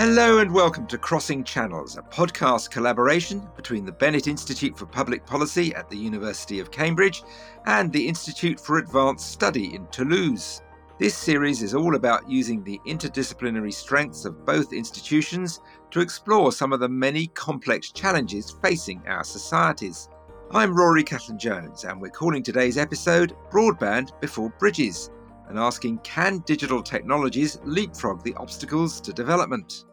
Hello and welcome to Crossing Channels, a podcast collaboration between the Bennett Institute for Public Policy at the University of Cambridge and the Institute for Advanced Study in Toulouse. This series is all about using the interdisciplinary strengths of both institutions to explore some of the many complex challenges facing our societies. I'm Rory Cellan-Jones and we're calling today's episode Broadband Before Bridges and asking, can digital technologies leapfrog the obstacles to development?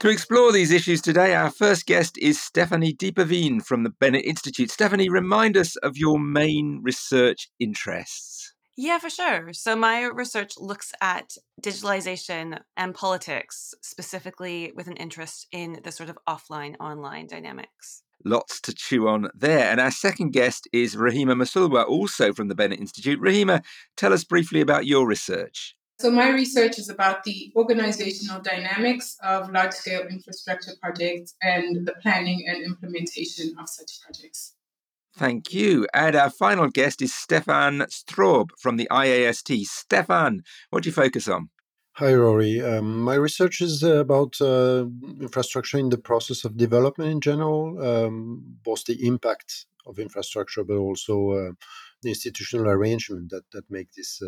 To explore these issues today, our first guest is Stephanie Diepeveen from the Bennett Institute. Stephanie, remind us of your main research interests. Yeah, for sure. So my research looks at digitalization and politics, specifically with an interest in the sort of offline-online dynamics. Lots to chew on there. And our second guest is Rehema Msulwa, also from the Bennett Institute. Rehema, tell us briefly about your research. So my research is about the organizational dynamics of large-scale infrastructure projects and the planning and implementation of such projects. Thank you. And our final guest is Stéphane Straub from the IAST. Stéphane, what do you focus on? Hi, Rory. My research is about infrastructure in the process of development in general, both the impact of infrastructure, but also the institutional arrangement that make this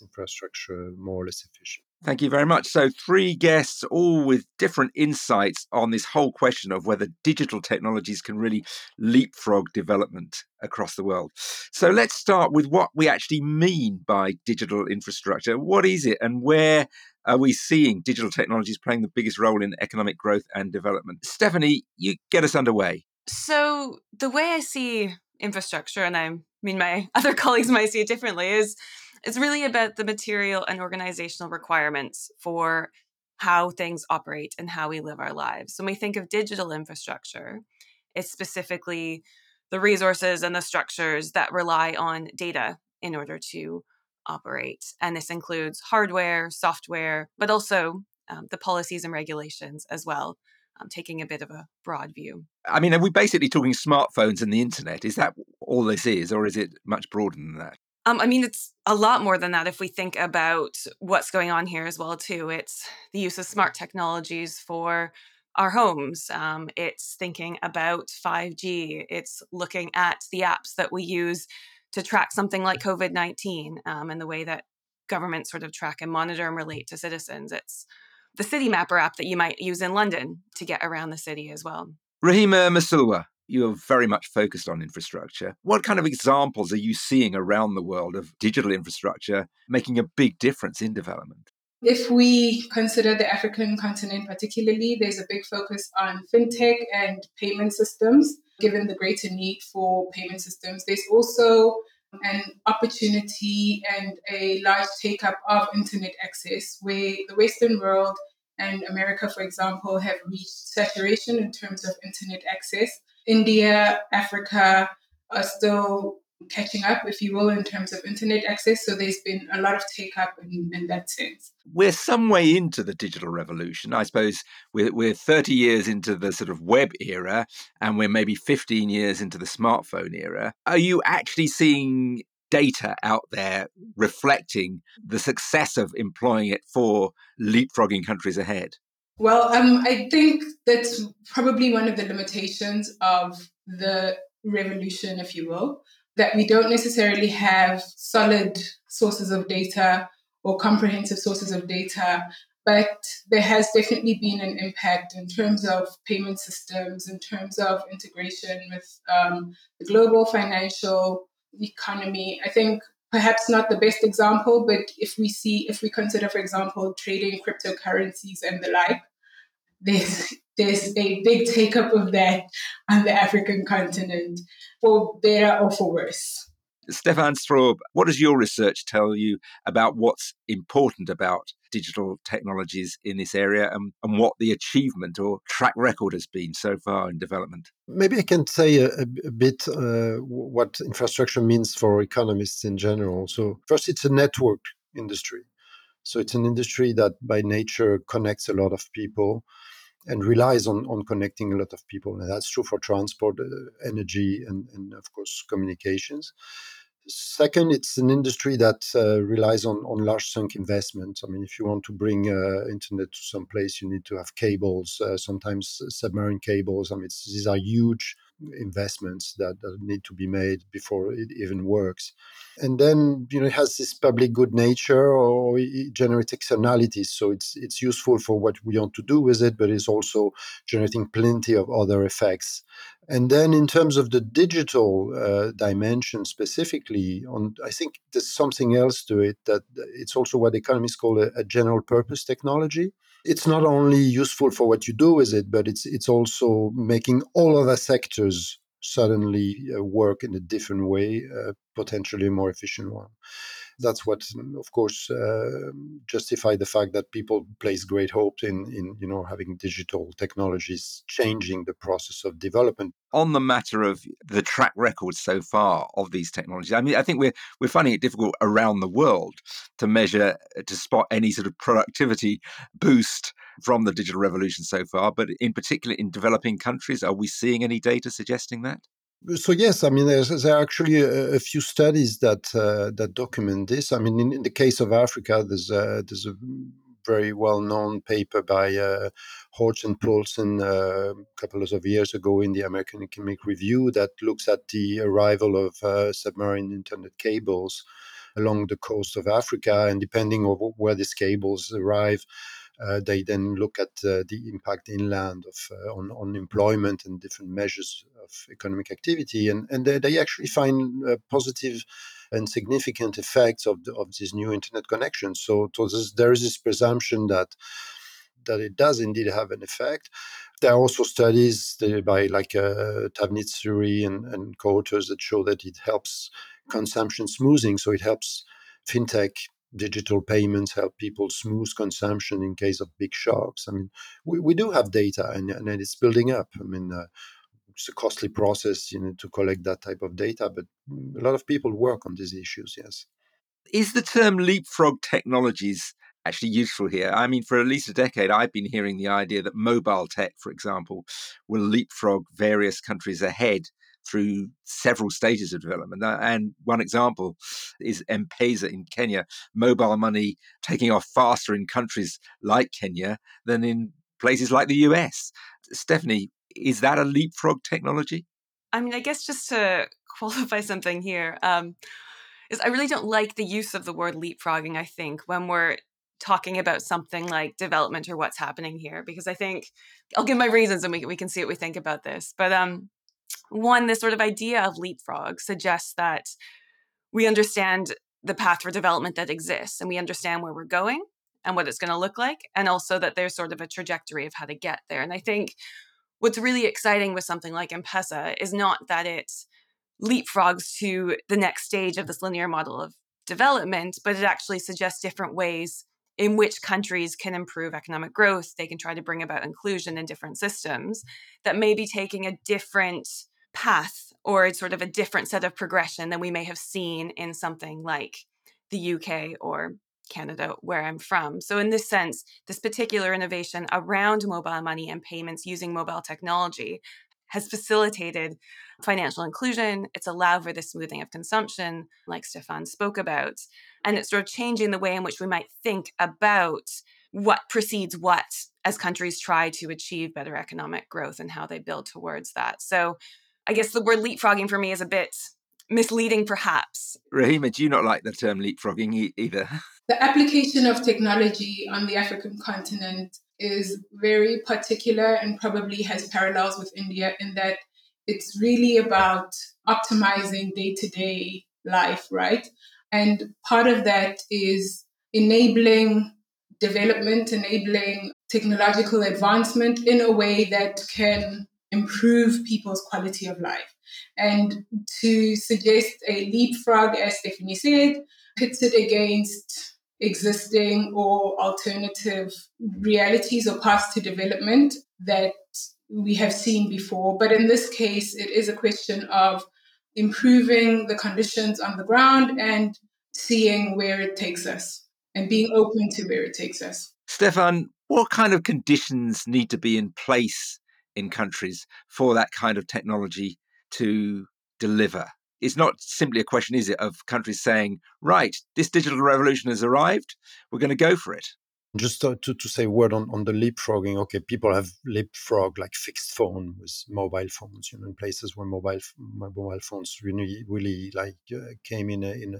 infrastructure more or less efficient. Thank you very much. So three guests, all with different insights on this whole question of whether digital technologies can really leapfrog development across the world. So let's start with what we actually mean by digital infrastructure. What is it and where are we seeing digital technologies playing the biggest role in economic growth and development? Stephanie, you get us underway. So the way I see infrastructure, and I mean my other colleagues might see it differently, is it's really about the material and organizational requirements for how things operate and how we live our lives. When we think of digital infrastructure, it's specifically the resources and the structures that rely on data in order to operate. And this includes hardware, software, but also the policies and regulations as well. I'm taking a bit of a broad view. I mean, are we basically talking smartphones and the internet? Is that all this is, or is it much broader than that? I mean, it's a lot more than that if we think about what's going on here as well, too. It's the use of smart technologies for our homes. It's thinking about 5G. It's looking at the apps that we use to track something like COVID-19 and the way that governments sort of track and monitor and relate to citizens. It's the Citymapper app that you might use in London to get around the city as well. Rehema Msulwa, you're very much focused on infrastructure. What kind of examples are you seeing around the world of digital infrastructure making a big difference in development? If we consider the African continent particularly, there's a big focus on fintech and payment systems, given the greater need for payment systems. There's also an opportunity and a large take-up of internet access, where the Western world and America, for example, have reached saturation in terms of internet access. India, Africa are still catching up, if you will, in terms of internet access. So there's been a lot of take-up in that sense. We're some way into the digital revolution. I suppose we're 30 years into the sort of web era, and we're maybe 15 years into the smartphone era. Are you actually seeing data out there reflecting the success of employing it for leapfrogging countries ahead? Well, I think that's probably one of the limitations of the revolution, if you will, that we don't necessarily have solid sources of data or comprehensive sources of data, but there has definitely been an impact in terms of payment systems, in terms of integration with the global financial economy. I think perhaps not the best example, but if we consider, for example, trading cryptocurrencies and the like, there's a big take-up of that on the African continent, for better or for worse. Stéphane Straub, what does your research tell you about what's important about digital technologies in this area and what the achievement or track record has been so far in development? Maybe I can say a bit what infrastructure means for economists in general. So first, it's a network industry. So it's an industry that by nature connects a lot of people and relies on connecting a lot of people. And that's true for transport, energy, and of course, communications. Second, it's an industry that relies on large sunk investment. I mean, if you want to bring internet to some place, you need to have cables, sometimes submarine cables. I mean, these are huge investments that need to be made before it even works. And then, you know, it has this public good nature, or it generates externalities. So it's useful for what we want to do with it, but it's also generating plenty of other effects. And then in terms of the digital dimension specifically, I think there's something else to it, that it's also what economists call a general purpose technology. It's not only useful for what you do with it, but it's also making all other sectors suddenly work in a different way, potentially a more efficient one. That's what, of course, justify the fact that people place great hope in you know, having digital technologies changing the process of development. On the matter of the track record so far of these technologies, I mean, I think we're finding it difficult around the world to spot any sort of productivity boost from the digital revolution so far. But in particular, in developing countries, are we seeing any data suggesting that? So yes, I mean, there are actually a few studies that document this. I mean, in the case of Africa, there's a very well-known paper by Hjort and Poulsen a couple of years ago in the American Economic Review that looks at the arrival of submarine internet cables along the coast of Africa, and depending on where these cables arrive, they then look at the impact inland on employment and different measures of economic activity. And they actually find positive and significant effects of these new internet connections. So there is this presumption that it does indeed have an effect. There are also studies by Tavneet Suri and co-authors that show that it helps consumption smoothing. So it helps fintech. Digital payments help people smooth consumption in case of big shocks. I mean, we do have data, and it's building up. I mean, it's a costly process, you know, to collect that type of data, but a lot of people work on these issues, yes. Is the term leapfrog technologies actually useful here? I mean, for at least a decade, I've been hearing the idea that mobile tech, for example, will leapfrog various countries ahead through several stages of development. And one example is M-Pesa in Kenya, mobile money taking off faster in countries like Kenya than in places like the US. Stephanie, is that a leapfrog technology? I mean, I guess just to qualify something here, is I really don't like the use of the word leapfrogging, I think, when we're talking about something like development or what's happening here, because I think, I'll give my reasons and we can see what we think about this. But one, this sort of idea of leapfrog suggests that we understand the path for development that exists and we understand where we're going and what it's going to look like, and also that there's sort of a trajectory of how to get there. And I think what's really exciting with something like M-Pesa is not that it leapfrogs to the next stage of this linear model of development, but it actually suggests different ways in which countries can improve economic growth. They can try to bring about inclusion in different systems that may be taking a different path or sort of a different set of progression than we may have seen in something like the UK or Canada, where I'm from. So in this sense, this particular innovation around mobile money and payments using mobile technology has facilitated financial inclusion. It's allowed for the smoothing of consumption, like Stéphane spoke about. And it's sort of changing the way in which we might think about what precedes what as countries try to achieve better economic growth and how they build towards that. So I guess the word leapfrogging for me is a bit misleading, perhaps. Rehema, do you not like the term leapfrogging either? The application of technology on the African continent is very particular and probably has parallels with India in that it's really about optimizing day-to-day life, right? And part of that is enabling development, enabling technological advancement in a way that can improve people's quality of life. And to suggest a leapfrog, as Stephanie said, pits it against existing or alternative realities or paths to development that we have seen before. But in this case, it is a question of improving the conditions on the ground and seeing where it takes us and being open to where it takes us. Stéphane, what kind of conditions need to be in place in countries for that kind of technology to deliver? It's not simply a question, is it, of countries saying, right, this digital revolution has arrived, we're going to go for it. Just to say a word on the leapfrogging, okay, people have leapfrogged like fixed phone with mobile phones, you know, in places where mobile phones really like came in a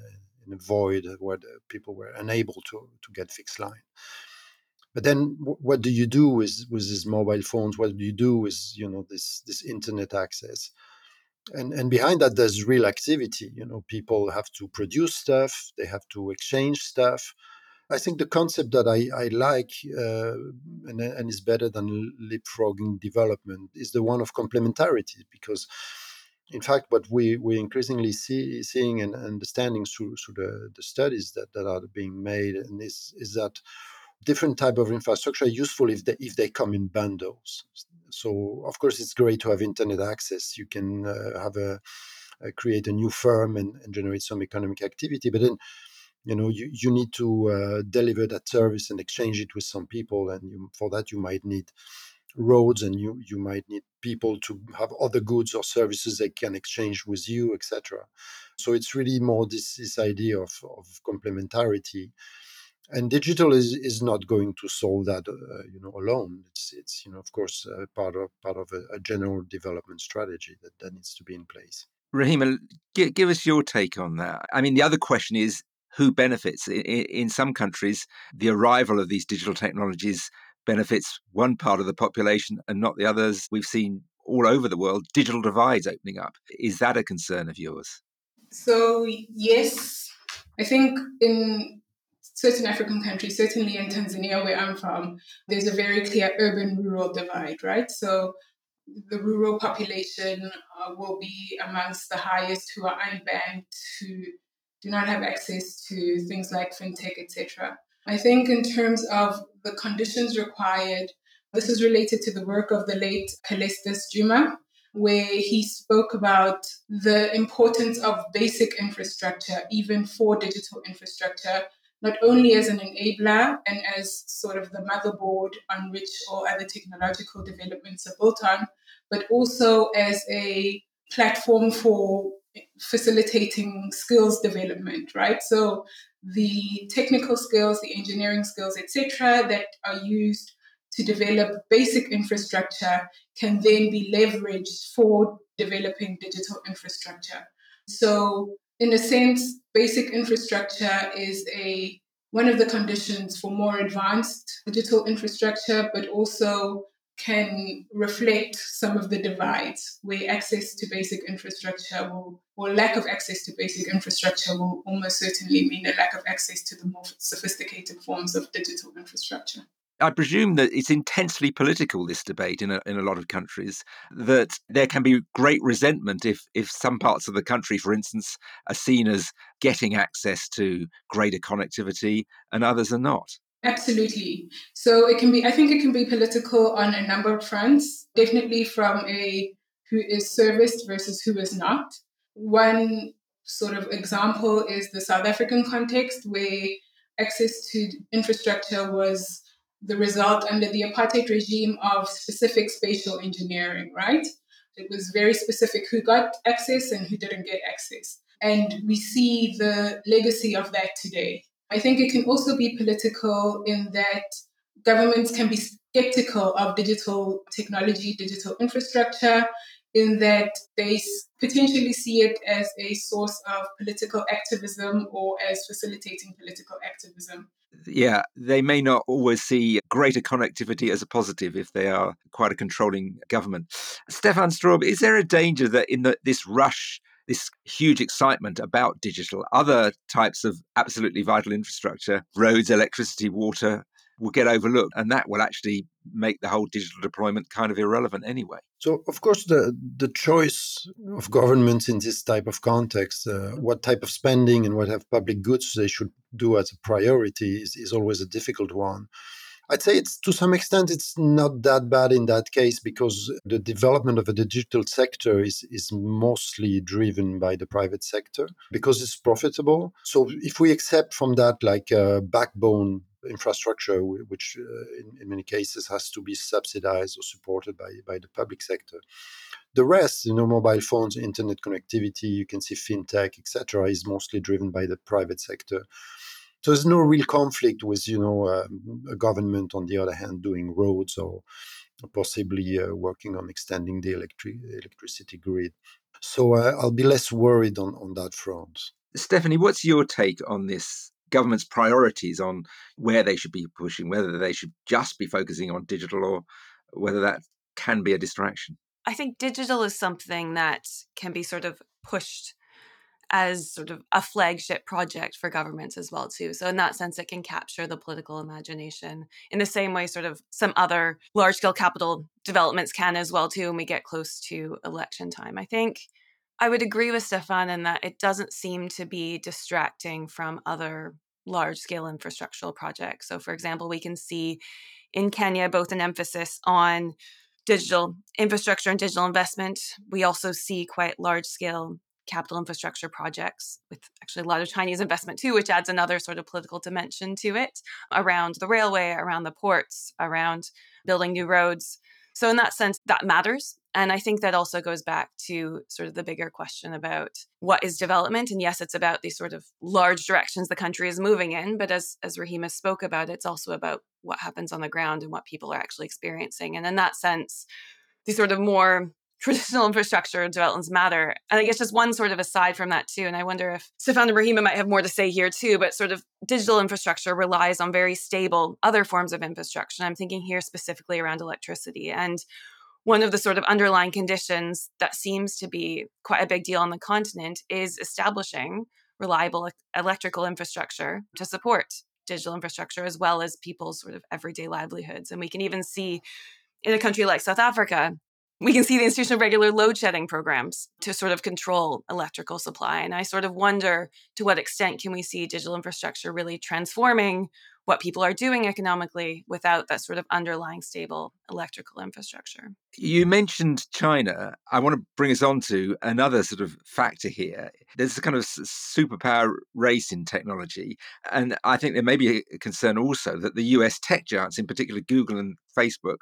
void where the people were unable to get fixed line. But then what do you do with these mobile phones? What do you do with, you know, this internet access? And behind that, there's real activity. You know, people have to produce stuff, they have to exchange stuff. I think the concept that I like and is better than leapfrogging development is the one of complementarity, because, in fact, what we're increasingly seeing and understanding through the studies that are being made and is that different type of infrastructure are useful if they come in bundles. So, of course, it's great to have internet access. You can create a new firm and generate some economic activity, but then, you know, you need to deliver that service and exchange it with some people, and for that you might need roads, and you might need people to have other goods or services they can exchange with you, etc. So it's really more this idea of complementarity. And digital is not going to solve that, alone. It's of course, part of a general development strategy that needs to be in place. Rehema, give us your take on that. I mean, the other question is who benefits. In some countries, the arrival of these digital technologies benefits one part of the population and not the others. We've seen all over the world digital divides opening up. Is that a concern of yours? So yes, I think in certain African countries, certainly in Tanzania, where I'm from, there's a very clear urban-rural divide, right? So the rural population will be amongst the highest who are unbanked, who do not have access to things like fintech, etc. I think in terms of the conditions required, this is related to the work of the late Calestous Juma, where he spoke about the importance of basic infrastructure, even for digital infrastructure, not only as an enabler and as sort of the motherboard on which all other technological developments are built on, but also as a platform for facilitating skills development, right? So the technical skills, the engineering skills, etc., that are used to develop basic infrastructure can then be leveraged for developing digital infrastructure. So in a sense, basic infrastructure is one of the conditions for more advanced digital infrastructure, but also can reflect some of the divides where access to basic infrastructure or lack of access to basic infrastructure will almost certainly mean a lack of access to the more sophisticated forms of digital infrastructure. I presume that it's intensely political, this debate in a lot of countries, that there can be great resentment if some parts of the country, for instance, are seen as getting access to greater connectivity and others are not. Absolutely. So I think it can be political on a number of fronts, definitely from a who is serviced versus who is not. One sort of example is the South African context, where access to infrastructure was the result under the apartheid regime of specific spatial engineering, right? It was very specific who got access and who didn't get access. And we see the legacy of that today. I think it can also be political in that governments can be skeptical of digital technology, digital infrastructure, in that they potentially see it as a source of political activism or as facilitating political activism. Yeah, they may not always see greater connectivity as a positive if they are quite a controlling government. Stéphane Straub, is there a danger that in this rush, this huge excitement about digital, other types of absolutely vital infrastructure, roads, electricity, water, will get overlooked, and that will actually make the whole digital deployment kind of irrelevant anyway? So, of course, the choice of governments in this type of context, what type of spending and what have public goods they should do as a priority is always a difficult one. I'd say it's to some extent it's not that bad in that case, because the development of the digital sector is mostly driven by the private sector because it's profitable. So if we accept from that like a backbone infrastructure, which in many cases has to be subsidized or supported by the public sector, The rest, mobile phones, internet connectivity, you can see fintech, etc., is mostly driven by the private sector. So there's no real conflict with, a government, on the other hand, doing roads or possibly working on extending the electricity grid. So I'll be less worried on that front. Stephanie, what's your take on this? Government's priorities on where they should be pushing, whether they should just be focusing on digital or whether that can be a distraction? I think digital is something that can be sort of pushed as sort of a flagship project for governments as well too. So in that sense, it can capture the political imagination in the same way sort of some other large-scale capital developments can as well too when we get close to election time. I think I would agree with Stéphane in that it doesn't seem to be distracting from other large-scale infrastructural projects. So, for example, we can see in Kenya both an emphasis on digital infrastructure and digital investment. We also see quite large-scale capital infrastructure projects with actually a lot of Chinese investment too, which adds another sort of political dimension to it around the railway, around the ports, around building new roads. So in that sense, that matters. And I think that also goes back to sort of the bigger question about what is development. And yes, it's about these sort of large directions the country is moving in. But as Rehema spoke about, it's also about what happens on the ground and what people are actually experiencing. And in that sense, these sort of more traditional infrastructure developments matter. And I guess just one sort of aside from that too, and I wonder if Stéphane and Rehema might have more to say here too, but sort of digital infrastructure relies on very stable other forms of infrastructure. And I'm thinking here specifically around electricity. And one of the sort of underlying conditions that seems to be quite a big deal on the continent is establishing reliable electrical infrastructure to support digital infrastructure as well as people's sort of everyday livelihoods. And we can even see in a country like South Africa, we can see the institution of regular load shedding programs to sort of control electrical supply. And I sort of wonder to what extent can we see digital infrastructure really transforming what people are doing economically without that sort of underlying stable electrical infrastructure. You mentioned China. I want to bring us on to another sort of factor here. There's a kind of superpower race in technology. And I think there may be a concern also that the US tech giants, in particular Google and Facebook,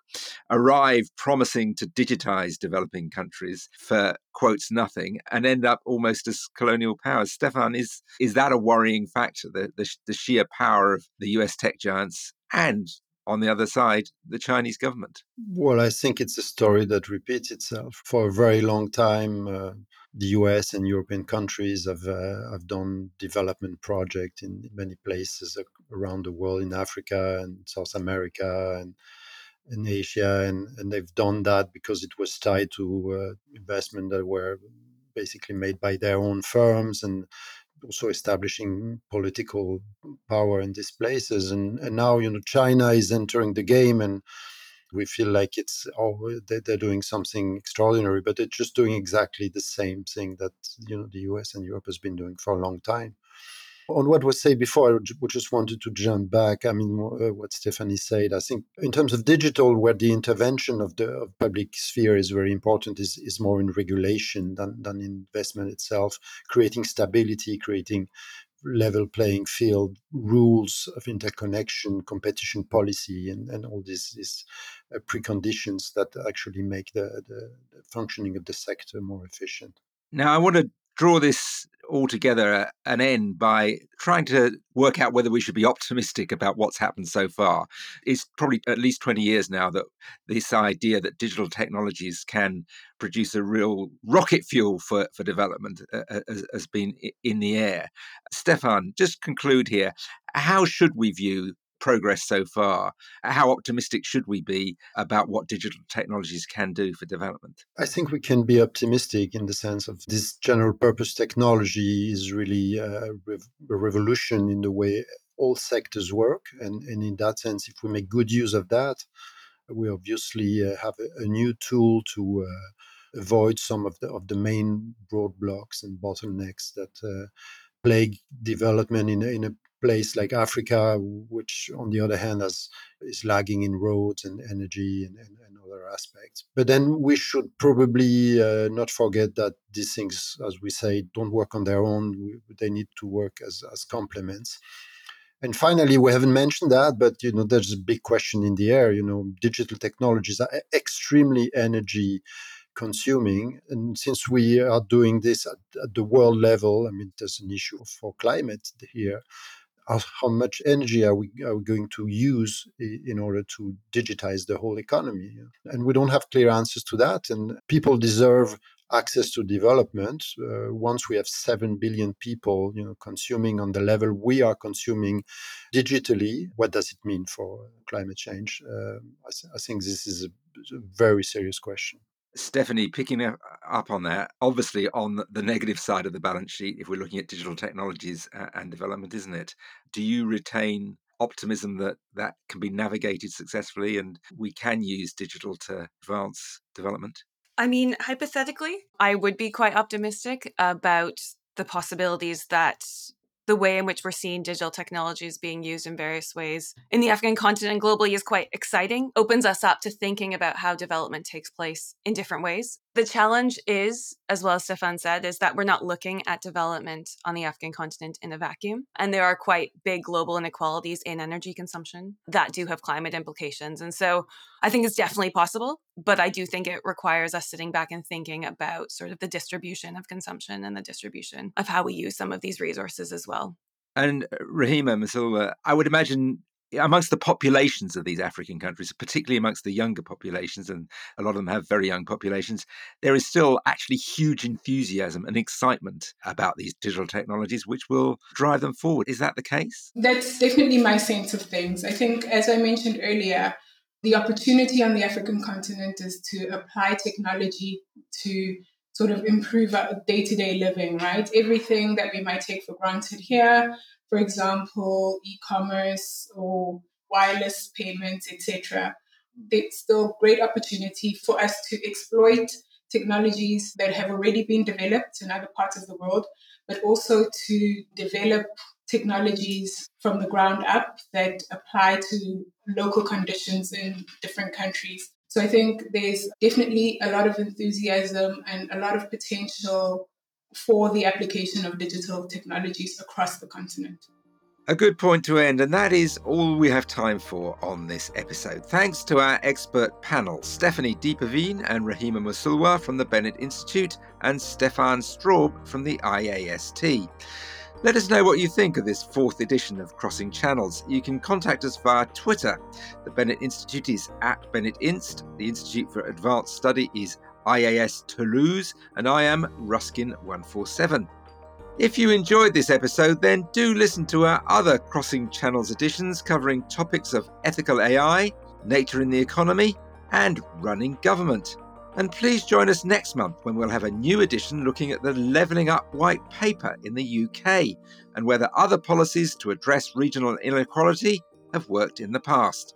arrive promising to digitize developing countries for, quotes, nothing, and end up almost as colonial powers. Stéphane, is that a worrying factor, the sheer power of the US tech giants and, on the other side, the Chinese government? Well, I think it's a story that repeats itself. For a very long time, the US and European countries have done development projects in many places around the world, in Africa and South America and in Asia, and they've done that because it was tied to investment that were basically made by their own firms and also establishing political power in these places. And now, China is entering the game and we feel like they're doing something extraordinary, but they're just doing exactly the same thing that, the US and Europe has been doing for a long time. On what was said before, I just wanted to jump back. I mean, what Stephanie said, I think in terms of digital, where the intervention of the public sphere is very important, is more in regulation than investment itself, creating stability, creating level playing field, rules of interconnection, competition policy, and all these preconditions that actually make the functioning of the sector more efficient. Now, I want to draw this all together an end by trying to work out whether we should be optimistic about what's happened so far. It's probably at least 20 years now that this idea that digital technologies can produce a real rocket fuel for development has been in the air. Stéphane, just conclude here. How should we view progress so far? How optimistic should we be about what digital technologies can do for development? I think we can be optimistic in the sense of this general purpose technology is really a revolution in the way all sectors work. And in that sense, if we make good use of that, we obviously have a new tool to avoid some of the main roadblocks and bottlenecks that plague development in a place like Africa, which on the other hand is lagging in roads and energy and other aspects. But then we should probably not forget that these things, as we say, don't work on their own. They need to work as complements. And finally, we haven't mentioned that, but there's a big question in the air. Digital technologies are extremely energy consuming. And since we are doing this at the world level, I mean, there's an issue for climate here. How much energy are we going to use in order to digitize the whole economy? And we don't have clear answers to that. And people deserve access to development. Once we have 7 billion people, consuming on the level we are consuming digitally, what does it mean for climate change? I think this is a very serious question. Stephanie, picking up on that, obviously on the negative side of the balance sheet, if we're looking at digital technologies and development, isn't it? Do you retain optimism that can be navigated successfully and we can use digital to advance development? I mean, hypothetically, I would be quite optimistic about the possibilities that the way in which we're seeing digital technologies being used in various ways in the African continent and globally is quite exciting, opens us up to thinking about how development takes place in different ways. The challenge is, as well as Stéphane said, is that we're not looking at development on the African continent in a vacuum. And there are quite big global inequalities in energy consumption that do have climate implications. And so I think it's definitely possible, but I do think it requires us sitting back and thinking about sort of the distribution of consumption and the distribution of how we use some of these resources as well. And Rehema Msulwa, I would imagine amongst the populations of these African countries, particularly amongst the younger populations, and a lot of them have very young populations, there is still actually huge enthusiasm and excitement about these digital technologies, which will drive them forward. Is that the case? That's definitely my sense of things. I think, as I mentioned earlier, the opportunity on the African continent is to apply technology to sort of improve our day-to-day living, right? Everything that we might take for granted here, for example, e-commerce or wireless payments, etc. There's still great opportunity for us to exploit technologies that have already been developed in other parts of the world, but also to develop technologies from the ground up that apply to local conditions in different countries. So I think there's definitely a lot of enthusiasm and a lot of potential for the application of digital technologies across the continent. A good point to end, and that is all we have time for on this episode. Thanks to our expert panel, Stephanie Diepeveen and Rehema Msulwa from the Bennett Institute and Stéphane Straub from the IAST. Let us know what you think of this 4th edition of Crossing Channels. You can contact us via Twitter. The Bennett Institute is at Bennett Inst. The Institute for Advanced Study is IAS Toulouse. And I am Ruskin147. If you enjoyed this episode, then do listen to our other Crossing Channels editions covering topics of ethical AI, nature in the economy, and running government. And please join us next month when we'll have a new edition looking at the Levelling Up White Paper in the UK and whether other policies to address regional inequality have worked in the past.